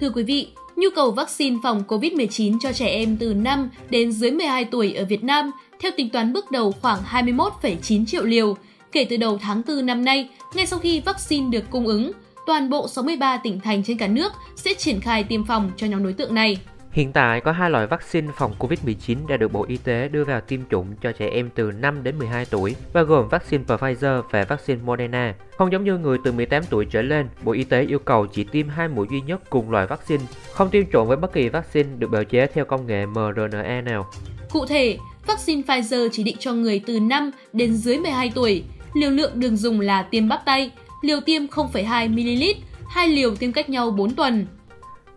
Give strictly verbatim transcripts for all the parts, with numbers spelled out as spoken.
Thưa quý vị, nhu cầu vaccine phòng Covid mười chín cho trẻ em từ năm đến dưới mười hai tuổi ở Việt Nam theo tính toán bước đầu khoảng hai mươi mốt phẩy chín triệu liều. Kể từ đầu tháng tư năm nay, ngay sau khi vaccine được cung ứng, toàn bộ sáu mươi ba tỉnh thành trên cả nước sẽ triển khai tiêm phòng cho nhóm đối tượng này. Hiện tại, có hai loại vaccine phòng Covid mười chín đã được Bộ Y tế đưa vào tiêm chủng cho trẻ em từ năm đến mười hai tuổi, bao gồm vaccine Pfizer và vaccine Moderna. Không giống như người từ mười tám tuổi trở lên, Bộ Y tế yêu cầu chỉ tiêm hai mũi duy nhất cùng loại vaccine, không tiêm trộn với bất kỳ vaccine được bào chế theo công nghệ mRNA nào. Cụ thể, vaccine Pfizer chỉ định cho người từ năm đến dưới mười hai tuổi, liều lượng đường dùng là tiêm bắp tay, liều tiêm không phẩy hai mi-li-lít, hai liều tiêm cách nhau bốn tuần.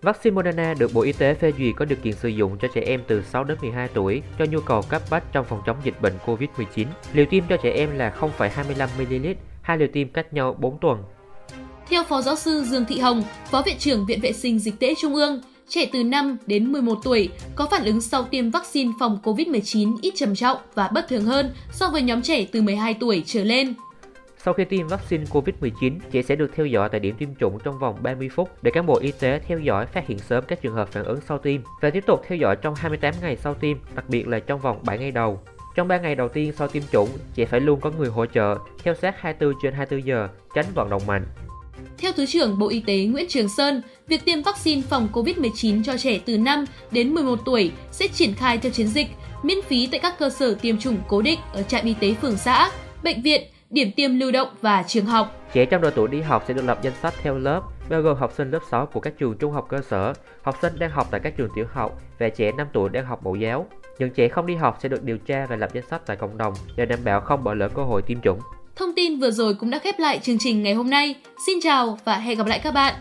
Vaccine Moderna được Bộ Y tế phê duyệt có điều kiện sử dụng cho trẻ em từ sáu đến mười hai tuổi cho nhu cầu cấp bách trong phòng chống dịch bệnh Covid mười chín. Liều tiêm cho trẻ em là không phẩy hai mươi lăm mi-li-lít, hai liều tiêm cách nhau bốn tuần. Theo Phó giáo sư Dương Thị Hồng, Phó Viện trưởng Viện Vệ sinh Dịch tễ Trung ương, trẻ từ năm đến mười một tuổi có phản ứng sau tiêm vaccine phòng Covid mười chín ít trầm trọng và bất thường hơn so với nhóm trẻ từ mười hai tuổi trở lên. Sau khi tiêm vaccine Covid mười chín, trẻ sẽ được theo dõi tại điểm tiêm chủng trong vòng ba mươi phút để cán bộ y tế theo dõi phát hiện sớm các trường hợp phản ứng sau tiêm và tiếp tục theo dõi trong hai mươi tám ngày sau tiêm, đặc biệt là trong vòng bảy ngày đầu. Trong ba ngày đầu tiên sau tiêm chủng, trẻ phải luôn có người hỗ trợ, theo sát hai mươi tư trên hai mươi tư giờ, tránh vận động mạnh. Theo Thứ trưởng Bộ Y tế Nguyễn Trường Sơn, việc tiêm vaccine phòng Covid mười chín cho trẻ từ năm đến mười một tuổi sẽ triển khai theo chiến dịch, miễn phí tại các cơ sở tiêm chủng cố định ở trạm y tế phường xã, bệnh viện, điểm tiêm lưu động và trường học. Trẻ trong độ tuổi đi học sẽ được lập danh sách theo lớp, bao gồm học sinh lớp sáu của các trường trung học cơ sở, học sinh đang học tại các trường tiểu học và trẻ năm tuổi đang học mẫu giáo. Những trẻ không đi học sẽ được điều tra và lập danh sách tại cộng đồng để đảm bảo không bỏ lỡ cơ hội tiêm chủng. Thông tin vừa rồi cũng đã khép lại chương trình ngày hôm nay. Xin chào và hẹn gặp lại các bạn!